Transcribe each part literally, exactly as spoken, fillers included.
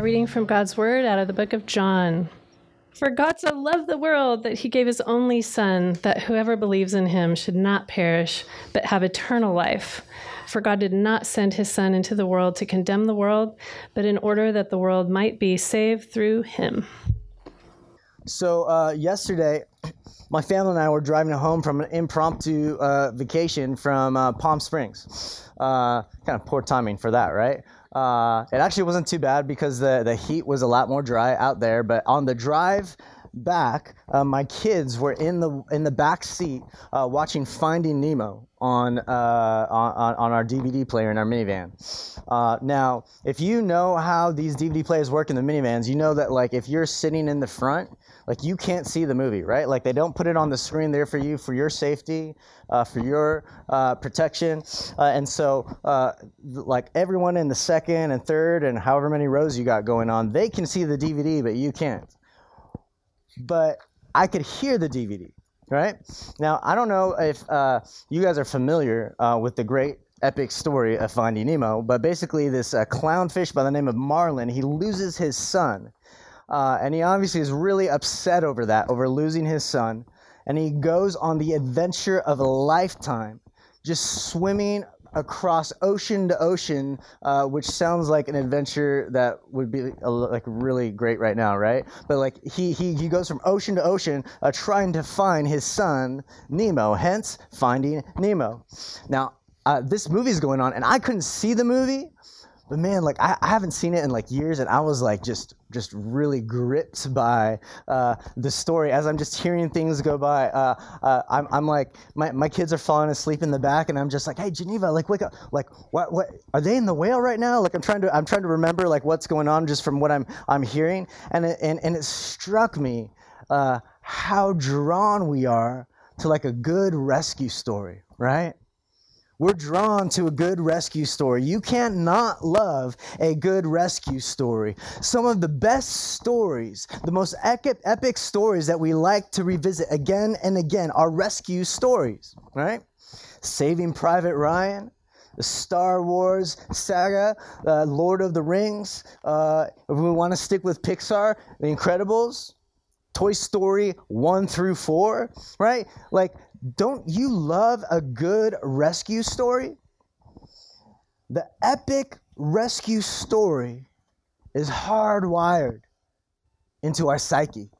A reading from God's Word out of the book of John. For God so loved the world that he gave his only Son, that whoever believes in him should not perish, but have eternal life. For God did not send his Son into the world to condemn the world, but in order that the world might be saved through him. So uh, yesterday, my family and I were driving home from an impromptu uh, vacation from uh, Palm Springs. Uh, kind of poor timing for that, right? Uh, it actually wasn't too bad because the, the heat was a lot more dry out there. But on the drive back, uh, my kids were in the in the back seat uh, watching Finding Nemo on, uh, on on our D V D player in our minivan. Uh, now, if you know how these D V D players work in the minivans, you know that like if you're sitting in the front, like you can't see the movie, right? Like they don't put it on the screen there for you for your safety, uh, for your uh, protection. Uh, and so uh, like everyone in the second and third and however many rows you got going on, they can see the D V D, but you can't. But I could hear the D V D, right? Now, I don't know if uh, you guys are familiar uh, with the great epic story of Finding Nemo, but basically this uh, clownfish by the name of Marlin, he loses his son. Uh, and he obviously is really upset over that, over losing his son. And he goes on the adventure of a lifetime, just swimming across ocean to ocean, uh, which sounds like an adventure that would be uh, like really great right now, right? But like he he he goes from ocean to ocean, uh, trying to find his son Nemo. Hence, Finding Nemo. Now, uh, this movie's going on, and I couldn't see the movie, but man, like I, I haven't seen it in like years, and I was like just just really gripped by uh, the story as I'm just hearing things go by. Uh, uh, I'm, I'm like, my, my kids are falling asleep in the back, and I'm just like, hey, Geneva, like wake up, like what what are they in the whale right now? Like I'm trying to I'm trying to remember like what's going on just from what I'm I'm hearing, and it, and and it struck me uh, how drawn we are to like a good rescue story, right? We're drawn to a good rescue story. You can't not love a good rescue story. Some of the best stories, the most epic stories that we like to revisit again and again are rescue stories, right? Saving Private Ryan, the Star Wars saga, uh, Lord of the Rings. Uh, if we want to stick with Pixar, The Incredibles, Toy Story one through four, right? Like, don't you love a good rescue story? The epic rescue story is hardwired into our psyche.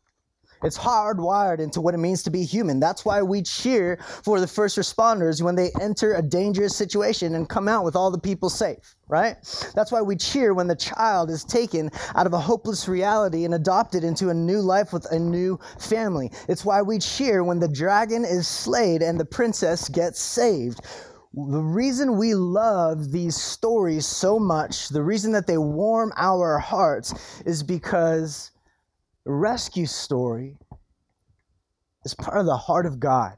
It's hardwired into what it means to be human. That's why we cheer for the first responders when they enter a dangerous situation and come out with all the people safe, right? That's why we cheer when the child is taken out of a hopeless reality and adopted into a new life with a new family. It's why we cheer when the dragon is slayed and the princess gets saved. The reason we love these stories so much, the reason that they warm our hearts, is because rescue story is part of the heart of God.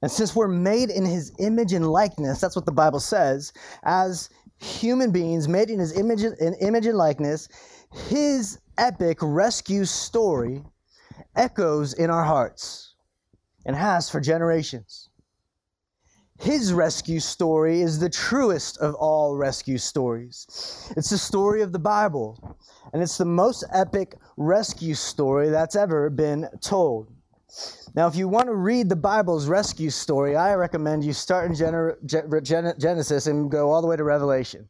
And since we're made in his image and likeness, that's what the Bible says, as human beings made in his image and image and likeness, his epic rescue story echoes in our hearts and has for generations. His rescue story is the truest of all rescue stories. It's the story of the Bible, and it's the most epic rescue story that's ever been told. Now, if you want to read the Bible's rescue story, I recommend you start in Genesis and go all the way to Revelation.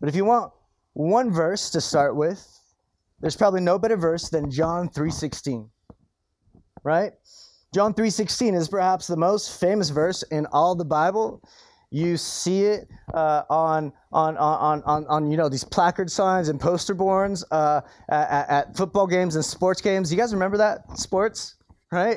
But if you want one verse to start with, there's probably no better verse than John three sixteen, right? John three sixteen is perhaps the most famous verse in all the Bible. You see it uh, on, on on on on you know these placard signs and poster boards uh, at, at football games and sports games. You guys remember that? Sports, right?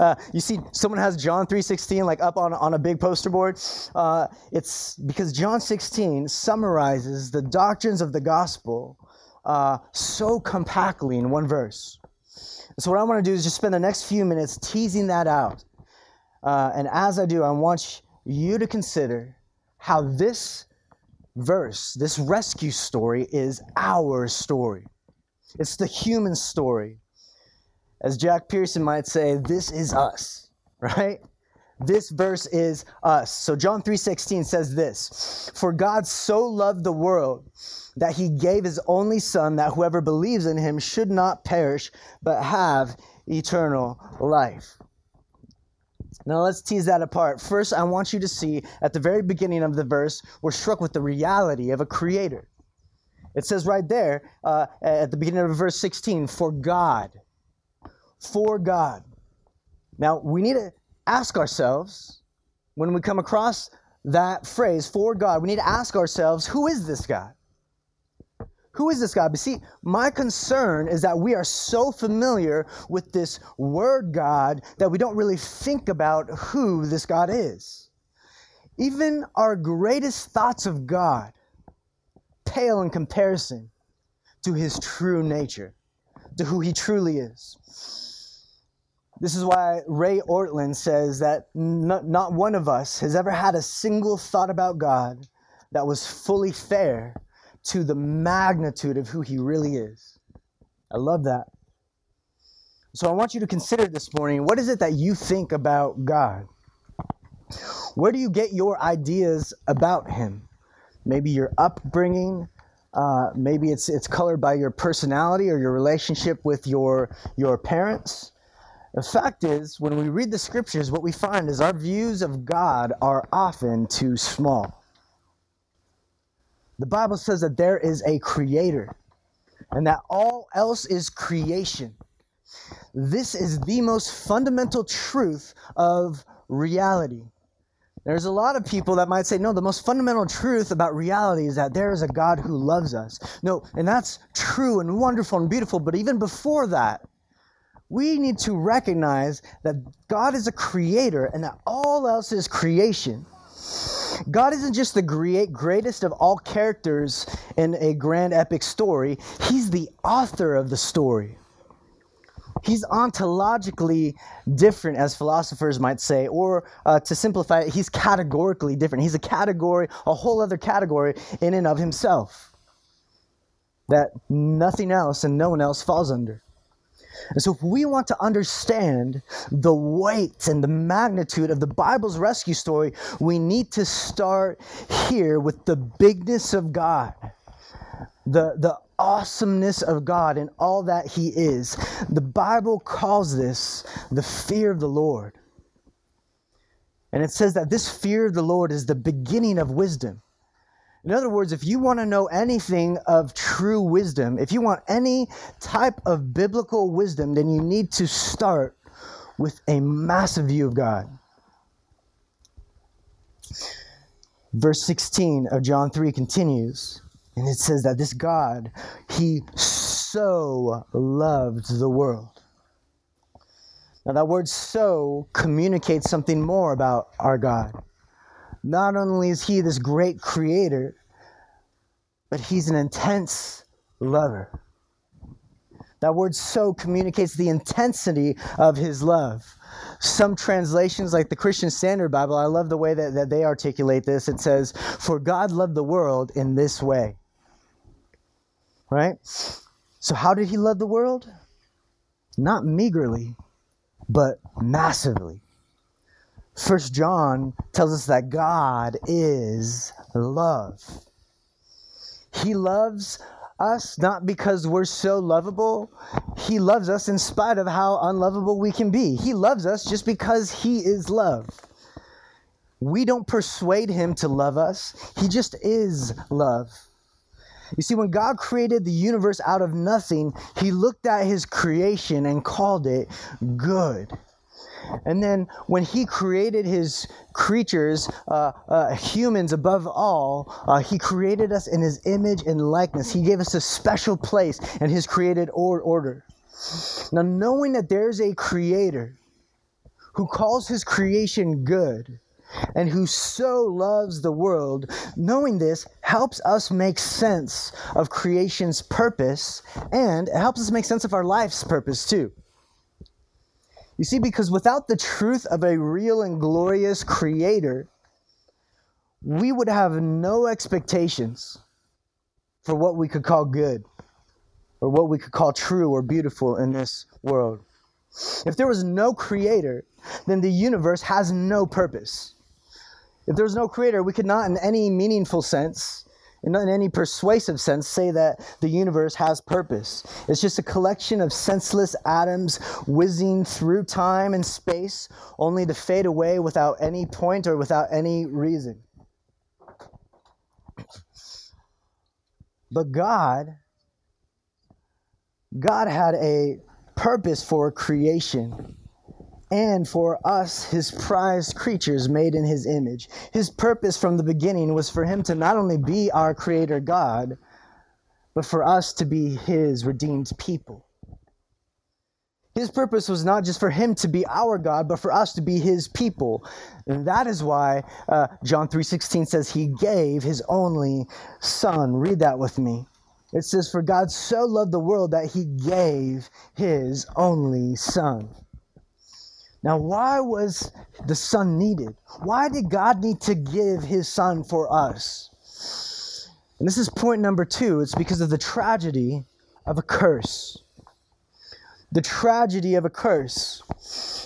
uh, you see someone has John three sixteen like up on, on a big poster board. Uh, it's because John sixteen summarizes the doctrines of the gospel uh, so compactly in one verse. So what I want to do is just spend the next few minutes teasing that out. Uh, and as I do, I want you to consider how this verse, this rescue story, is our story. It's the human story. As Jack Pearson might say, this is us, right? This verse is us. So John three sixteen says this, "For God so loved the world that he gave his only son, that whoever believes in him should not perish, but have eternal life." Now let's tease that apart. First, I want you to see at the very beginning of the verse, we're struck with the reality of a creator. It says right there uh, at the beginning of verse sixteen, "For God." For God. Now we need to ask ourselves, when we come across that phrase, "for God," we need to ask ourselves, who is this God? Who is this God? But see, my concern is that we are so familiar with this word God that we don't really think about who this God is. Even our greatest thoughts of God pale in comparison to his true nature, to who he truly is. This is why Ray Ortland says that not, not one of us has ever had a single thought about God that was fully fair to the magnitude of who he really is. I love that. So I want you to consider this morning, what is it that you think about God? Where do you get your ideas about him? Maybe your upbringing. Uh, maybe it's it's colored by your personality or your relationship with your your parents. The fact is, when we read the scriptures, what we find is our views of God are often too small. The Bible says that there is a creator and that all else is creation. This is the most fundamental truth of reality. There's a lot of people that might say, no, the most fundamental truth about reality is that there is a God who loves us. No, and that's true and wonderful and beautiful, but even before that, we need to recognize that God is a creator and that all else is creation. God isn't just the great, greatest of all characters in a grand epic story. He's the author of the story. He's ontologically different, as philosophers might say, or uh, to simplify it, he's categorically different. He's a category, a whole other category in and of himself that nothing else and no one else falls under. And so if we want to understand the weight and the magnitude of the Bible's rescue story, we need to start here with the bigness of God, the, the awesomeness of God and all that he is. The Bible calls this the fear of the Lord. And it says that this fear of the Lord is the beginning of wisdom. In other words, if you want to know anything of true wisdom, if you want any type of biblical wisdom, then you need to start with a massive view of God. Verse sixteen of John three continues, and it says that this God, he so loved the world. Now that word "so" communicates something more about our God. Not only is he this great creator, but he's an intense lover. That word "so" communicates the intensity of his love. Some translations, like the Christian Standard Bible, I love the way that, that they articulate this. It says, "For God loved the world in this way." Right? So how did he love the world? Not meagerly, but massively. First John tells us that God is love. He loves us not because we're so lovable. He loves us in spite of how unlovable we can be. He loves us just because he is love. We don't persuade him to love us. He just is love. You see, when God created the universe out of nothing, he looked at his creation and called it good. And then when he created his creatures, uh, uh, humans above all, uh, he created us in his image and likeness. He gave us a special place in his created or- order. Now, knowing that there's a creator who calls his creation good and who so loves the world, knowing this helps us make sense of creation's purpose, and it helps us make sense of our life's purpose too. You see, because without the truth of a real and glorious creator, we would have no expectations for what we could call good or what we could call true or beautiful in this world. If there was no creator, then the universe has no purpose. If there was no creator, we could not in any meaningful sense, in any persuasive sense, say that the universe has purpose. It's just a collection of senseless atoms whizzing through time and space, only to fade away without any point or without any reason. But God, God had a purpose for creation and for us, his prized creatures made in his image. His purpose from the beginning was for him to not only be our creator God, but for us to be his redeemed people. His purpose was not just for him to be our God, but for us to be his people. And that is why uh, John three sixteen says he gave his only son. Read that with me. It says, "For God so loved the world that he gave his only son." Now, why was the son needed? Why did God need to give his son for us? And this is point number two. It's because of the tragedy of a curse. The tragedy of a curse.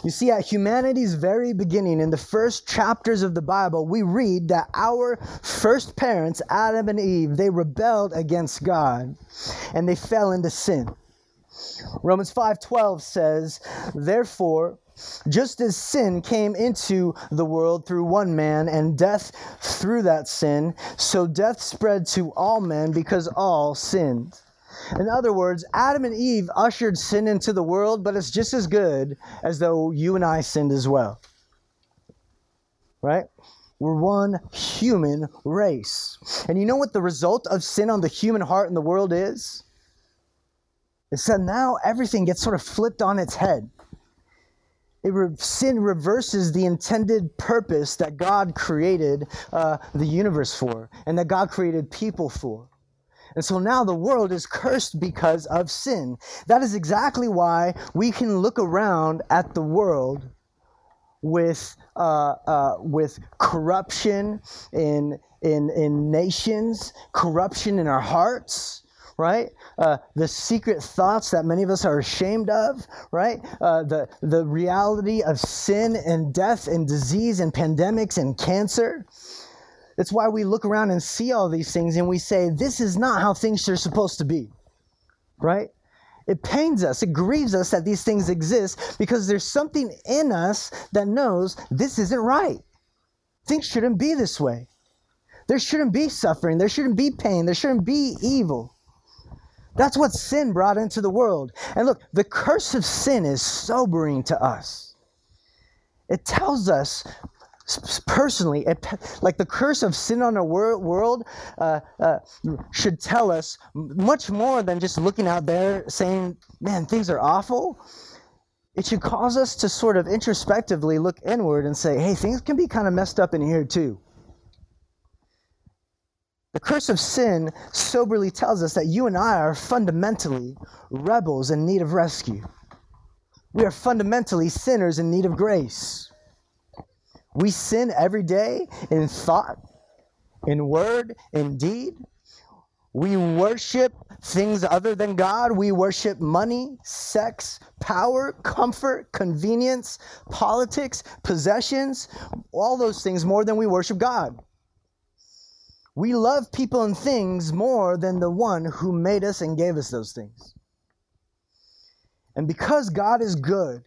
You see, at humanity's very beginning, in the first chapters of the Bible, we read that our first parents, Adam and Eve, they rebelled against God and they fell into sin. Romans five twelve says, "Therefore, just as sin came into the world through one man and death through that sin, so death spread to all men because all sinned." In other words, Adam and Eve ushered sin into the world, but it's just as good as though you and I sinned as well. Right? We're one human race. And you know what the result of sin on the human heart in the world is? It's that now everything gets sort of flipped on its head. It re- sin reverses the intended purpose that God created uh, the universe for, and that God created people for. And so now the world is cursed because of sin. That is exactly why we can look around at the world with uh, uh, with corruption in in in nations, corruption in our hearts, right? Uh, the secret thoughts that many of us are ashamed of, right? Uh, the the reality of sin and death and disease and pandemics and cancer. That's why we look around and see all these things and we say, this is not how things are supposed to be, right? It pains us, it grieves us that these things exist because there's something in us that knows this isn't right. Things shouldn't be this way. There shouldn't be suffering. There shouldn't be pain. There shouldn't be evil. That's what sin brought into the world. And look, the curse of sin is sobering to us. It tells us, personally, it, like the curse of sin on our world uh, uh, should tell us much more than just looking out there saying, man, things are awful. It should cause us to sort of introspectively look inward and say, hey, things can be kind of messed up in here too. The curse of sin soberly tells us that you and I are fundamentally rebels in need of rescue. We are fundamentally sinners in need of grace. We sin every day in thought, in word, in deed. We worship things other than God. We worship money, sex, power, comfort, convenience, politics, possessions, all those things more than we worship God. We love people and things more than the one who made us and gave us those things. And because God is good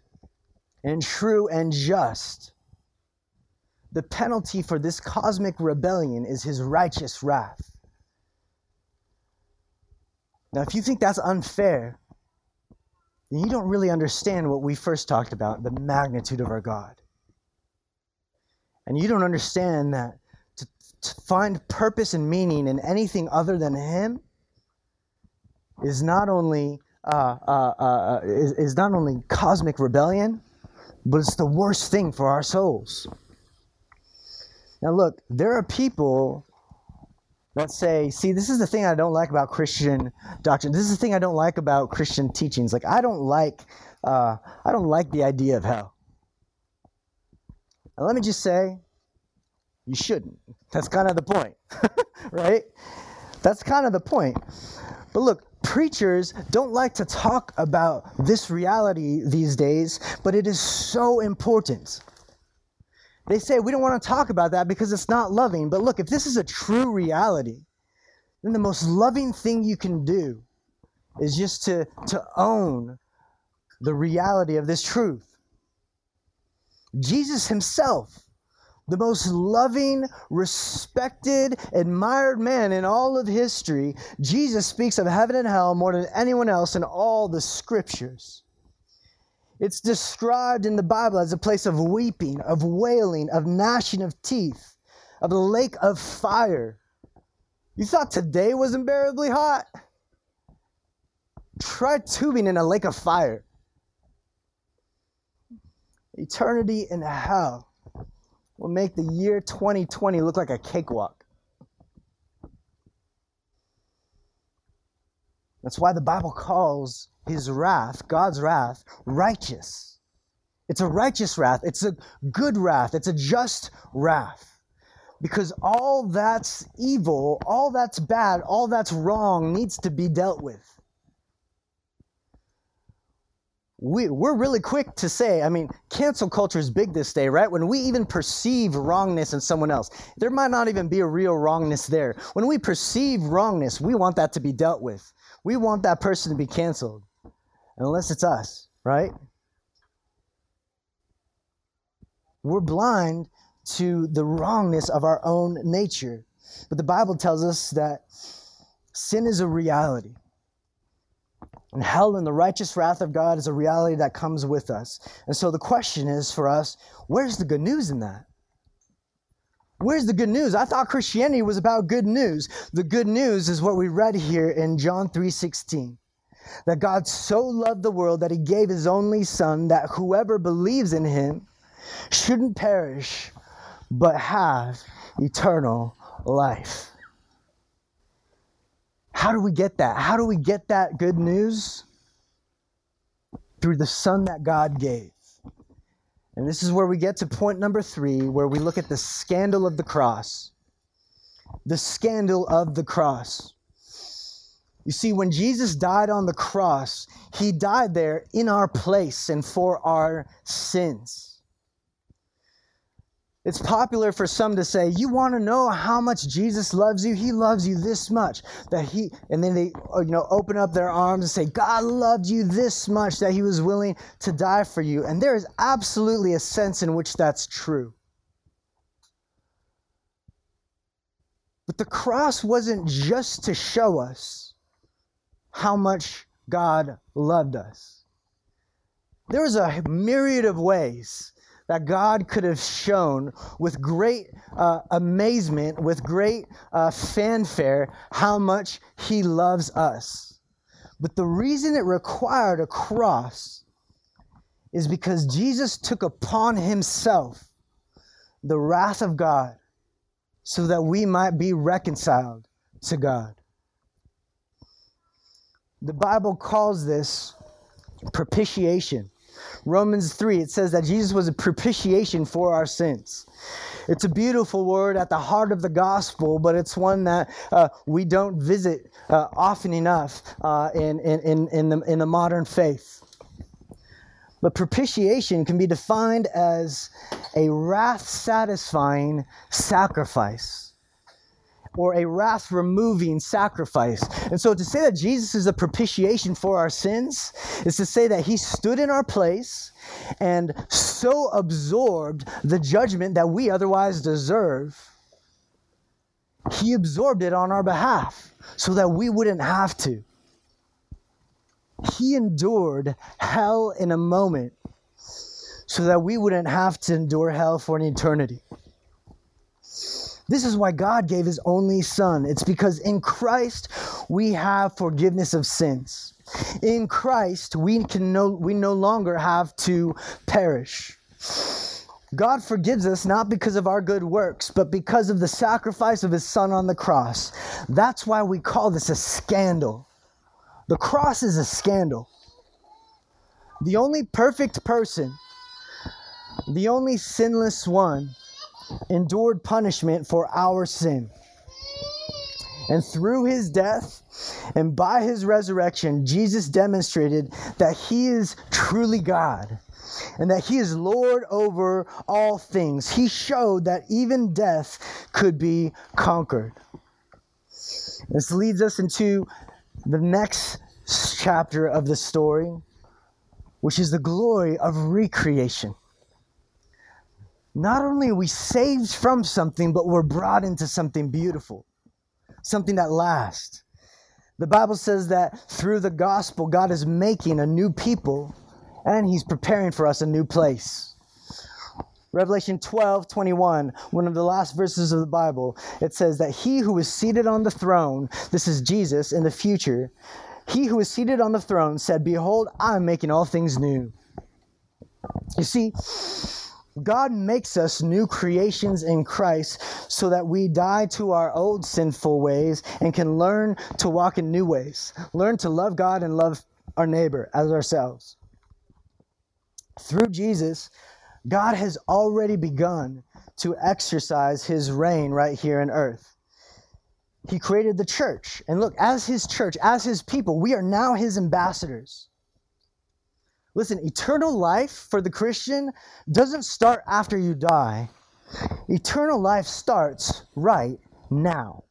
and true and just, the penalty for this cosmic rebellion is his righteous wrath. Now, if you think that's unfair, then you don't really understand what we first talked about, the magnitude of our God. And you don't understand that to, to find purpose and meaning in anything other than him is not only uh, uh, uh, is, is not only cosmic rebellion, but it's the worst thing for our souls. Now look, there are people that say, see, this is the thing I don't like about Christian doctrine. This is the thing I don't like about Christian teachings. Like, I don't like, uh, I don't like the idea of hell. Now, let me just say, you shouldn't. That's kind of the point, right? That's kind of the point. But look, Preachers don't like to talk about this reality these days, but it is so important. They say, we don't want to talk about that because it's not loving. But look, if this is a true reality, then the most loving thing you can do is just to, to own the reality of this truth. Jesus himself, the most loving, respected, admired man in all of history, Jesus speaks of heaven and hell more than anyone else in all the scriptures. It's described in the Bible as a place of weeping, of wailing, of gnashing of teeth, of a lake of fire. You thought today was unbearably hot? Try tubing in a lake of fire. Eternity in hell will make the year twenty twenty look like a cakewalk. That's why the Bible calls his wrath, God's wrath, righteous. It's a righteous wrath. It's a good wrath. It's a just wrath. Because all that's evil, all that's bad, all that's wrong needs to be dealt with. We, we're really quick to say, I mean, cancel culture is big this day, right? When we even perceive wrongness in someone else, there might not even be a real wrongness there. When we perceive wrongness, we want that to be dealt with. We want that person to be canceled, unless it's us, right? We're blind to the wrongness of our own nature. But the Bible tells us that sin is a reality. And hell and the righteous wrath of God is a reality that comes with us. And so the question is for us, where's the good news in that? Where's the good news? I thought Christianity was about good news. The good news is what we read here in John three sixteen, that God so loved the world that he gave his only son, that whoever believes in him shouldn't perish, but have eternal life. How do we get that? How do we get that good news? Through the Son that God gave. And this is where we get to point number three, where we look at the scandal of the cross. The scandal of the cross. You see, when Jesus died on the cross, he died there in our place and for our sins. It's popular for some to say, you want to know how much Jesus loves you? He loves you this much that he, and then they, you know, open up their arms and say, God loved you this much that he was willing to die for you. And there is absolutely a sense in which that's true. But the cross wasn't just to show us how much God loved us. There was a myriad of ways that God could have shown with great uh, amazement, with great uh, fanfare, how much he loves us. But the reason it required a cross is because Jesus took upon himself the wrath of God so that we might be reconciled to God. The Bible calls this propitiation. Romans three, it says that Jesus was a propitiation for our sins. It's a beautiful word at the heart of the gospel, but it's one that uh, we don't visit uh, often enough uh, in, in, in, the, in the modern faith. But propitiation can be defined as a wrath-satisfying sacrifice, or a wrath-removing sacrifice. And so to say that Jesus is a propitiation for our sins is to say that he stood in our place and so absorbed the judgment that we otherwise deserve. He absorbed it on our behalf so that we wouldn't have to. He endured hell in a moment so that we wouldn't have to endure hell for an eternity. This is why God gave his only son. It's because in Christ, we have forgiveness of sins. In Christ, we can no, we no longer have to perish. God forgives us not because of our good works, but because of the sacrifice of his son on the cross. That's why we call this a scandal. The cross is a scandal. The only perfect person, the only sinless one, endured punishment for our sin. And through his death And by his resurrection, Jesus demonstrated that he is truly God and that he is Lord over all things. He showed that even death could be conquered. This leads us into the next chapter of the story, which is the glory of recreation. Not only are we saved from something, but we're brought into something beautiful, something that lasts. The Bible says that through the gospel, God is making a new people, and he's preparing for us a new place. Revelation twelve twenty-one, one of the last verses of the Bible, it says that he who is seated on the throne, this is Jesus in the future, he who is seated on the throne said, "Behold, I'm making all things new." You see, God makes us new creations in Christ so that we die to our old sinful ways and can learn to walk in new ways. Learn to love God and love our neighbor as ourselves. Through Jesus, God has already begun to exercise his reign right here on earth. He created the church. And look, as his church, as his people, we are now his ambassadors. Listen, eternal life for the Christian doesn't start after you die. Eternal life starts right now.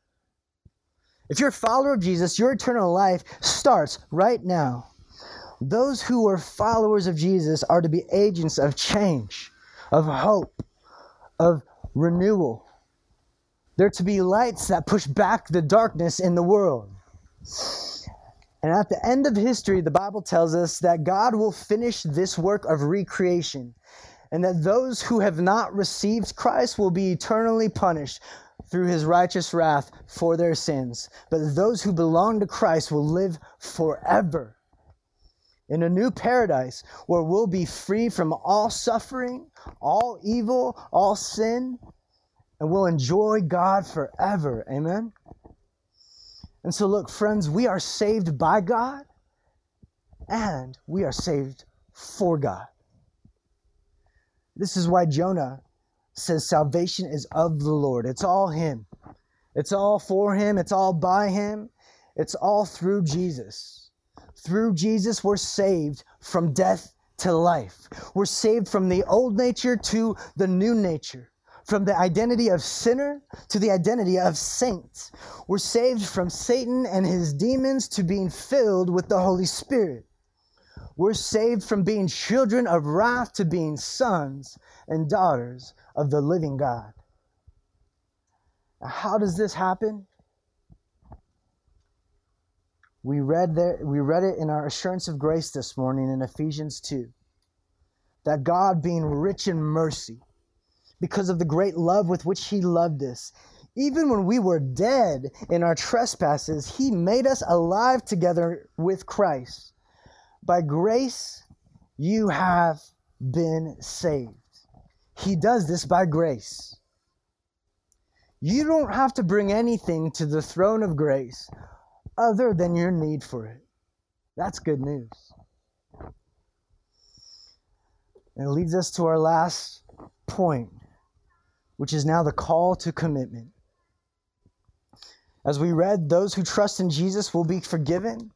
If you're a follower of Jesus, your eternal life starts right now. Those who are followers of Jesus are to be agents of change, of hope, of renewal. They're to be lights that push back the darkness in the world. And at the end of history, the Bible tells us that God will finish this work of recreation, and that those who have not received Christ will be eternally punished through his righteous wrath for their sins. But those who belong to Christ will live forever in a new paradise where we'll be free from all suffering, all evil, all sin, and we'll enjoy God forever. Amen? And so look, friends, we are saved by God and we are saved for God. This is why Jonah says salvation is of the Lord. It's all him. It's all for him. It's all by him. It's all through Jesus. Through Jesus, we're saved from death to life. We're saved from the old nature to the new nature. From the identity of sinner to the identity of saint. We're saved from Satan and his demons to being filled with the Holy Spirit. We're saved from being children of wrath to being sons and daughters of the living God. Now, how does this happen? We read there, we read it in our assurance of grace this morning in Ephesians two, that God being rich in mercy, because of the great love with which he loved us, even when we were dead in our trespasses, he made us alive together with Christ. By grace, you have been saved. He does this by grace. You don't have to bring anything to the throne of grace other than your need for it. That's good news. And it leads us to our last point, which is now the call to commitment. As we read, those who trust in Jesus will be forgiven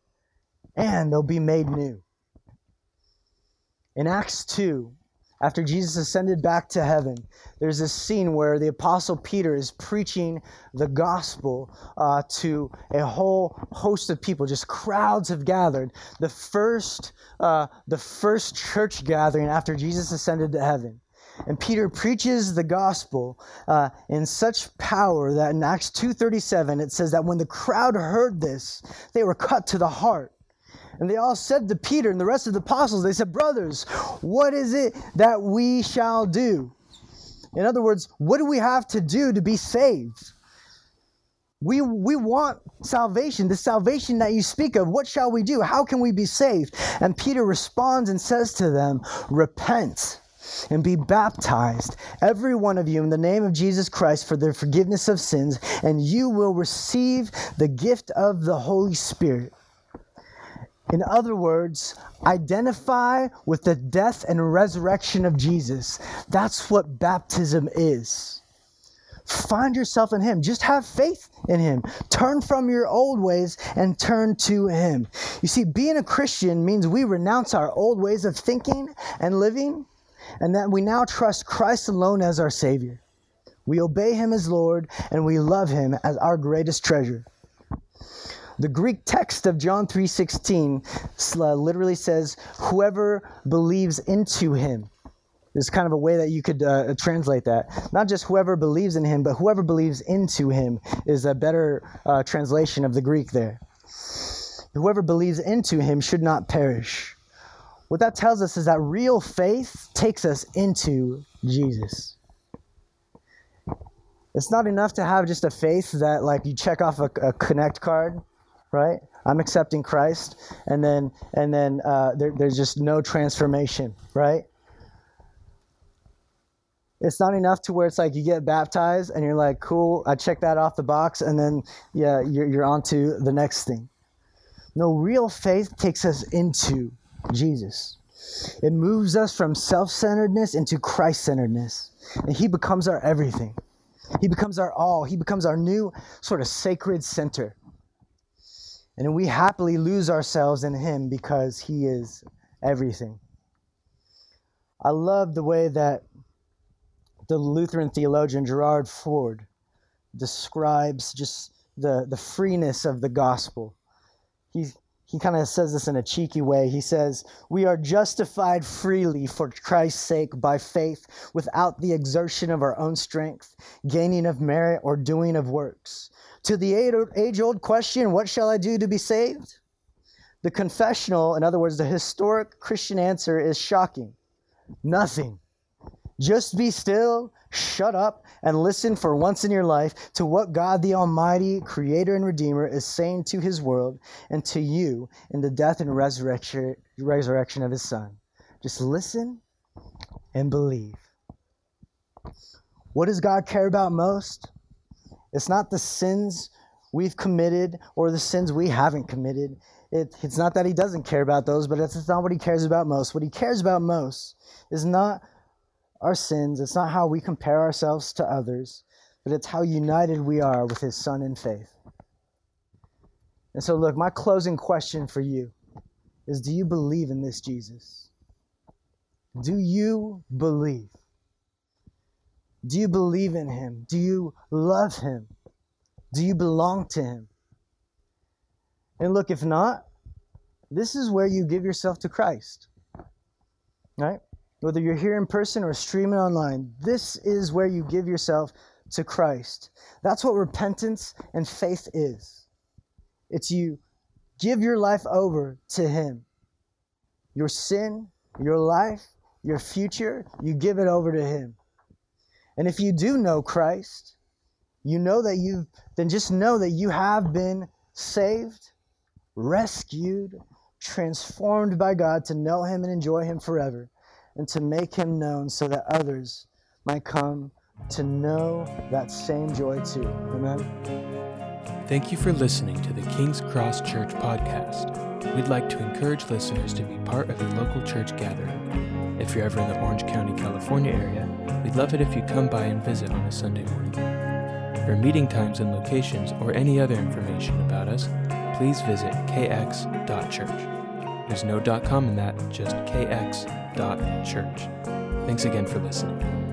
and they'll be made new. In Acts two, after Jesus ascended back to heaven, there's this scene where the Apostle Peter is preaching the gospel uh, to a whole host of people. Just crowds have gathered. The first, uh, the first church gathering after Jesus ascended to heaven. And Peter preaches the gospel uh, in such power that in Acts two thirty-seven, it says that when the crowd heard this, they were cut to the heart. And they all said to Peter and the rest of the apostles, they said, "Brothers, what is it that we shall do?" In other words, what do we have to do to be saved? We we want salvation, the salvation that you speak of. What shall we do? How can we be saved? And Peter responds and says to them, "Repent and be baptized, every one of you, in the name of Jesus Christ for the forgiveness of sins, and you will receive the gift of the Holy Spirit." In other words, identify with the death and resurrection of Jesus. That's what baptism is. Find yourself in him. Just have faith in him. Turn from your old ways and turn to him. You see, being a Christian means we renounce our old ways of thinking and living, and that we now trust Christ alone as our Savior. We obey him as Lord, and we love him as our greatest treasure. The Greek text of John three sixteen literally says, whoever believes into him. There's kind of a way that you could uh, translate that. Not just whoever believes in him, but whoever believes into him is a better uh, translation of the Greek there. Whoever believes into him should not perish. What that tells us is that real faith takes us into Jesus. It's not enough to have just a faith that like you check off a, a connect card, right? I'm accepting Christ, and then and then uh, there, there's just no transformation, right? It's not enough to where it's like you get baptized and you're like, cool, I checked that off the box, and then, yeah, you're, you're on to the next thing. No, real faith takes us into Jesus. It moves us from self-centeredness into Christ-centeredness. And he becomes our everything. He becomes our all. He becomes our new sort of sacred center. And we happily lose ourselves in him because he is everything. I love the way that the Lutheran theologian Gerard Ford describes just the, the freeness of the gospel. He, he kind of says this in a cheeky way. He says, we are justified freely for Christ's sake by faith without the exertion of our own strength, gaining of merit, or doing of works. To the age-old question, what shall I do to be saved? The confessional, in other words, the historic Christian answer is shocking. Nothing. Just be still, shut up, and listen for once in your life to what God the Almighty, Creator and Redeemer, is saying to his world and to you in the death and resurrection resurrection of his Son. Just listen and believe. What does God care about most? It's not the sins we've committed or the sins we haven't committed. It, it's not that he doesn't care about those, but that's not what he cares about most. What he cares about most is not our sins, it's not how we compare ourselves to others, but it's how united we are with his Son in faith. And so look, my closing question for you is, do you believe in this Jesus? Do you believe? Do you believe in him? Do you love him? Do you belong to him? And look, if not, this is where you give yourself to Christ, right? Whether you're here in person or streaming online, this is where you give yourself to Christ. That's what repentance and faith is. It's you give your life over to him. Your sin, your life, your future, you give it over to him. And if you do know Christ, you know that you've, then just know that you have been saved, rescued, transformed by God to know him and enjoy him forever, and to make him known so that others might come to know that same joy too. Amen. Thank you for listening to the King's Cross Church podcast. We'd like to encourage listeners to be part of a local church gathering. If you're ever in the Orange County, California area, we'd love it if you come by and visit on a Sunday morning. For meeting times and locations or any other information about us, please visit k x dot church. There's no .com in that, just k x dot church. Thanks again for listening.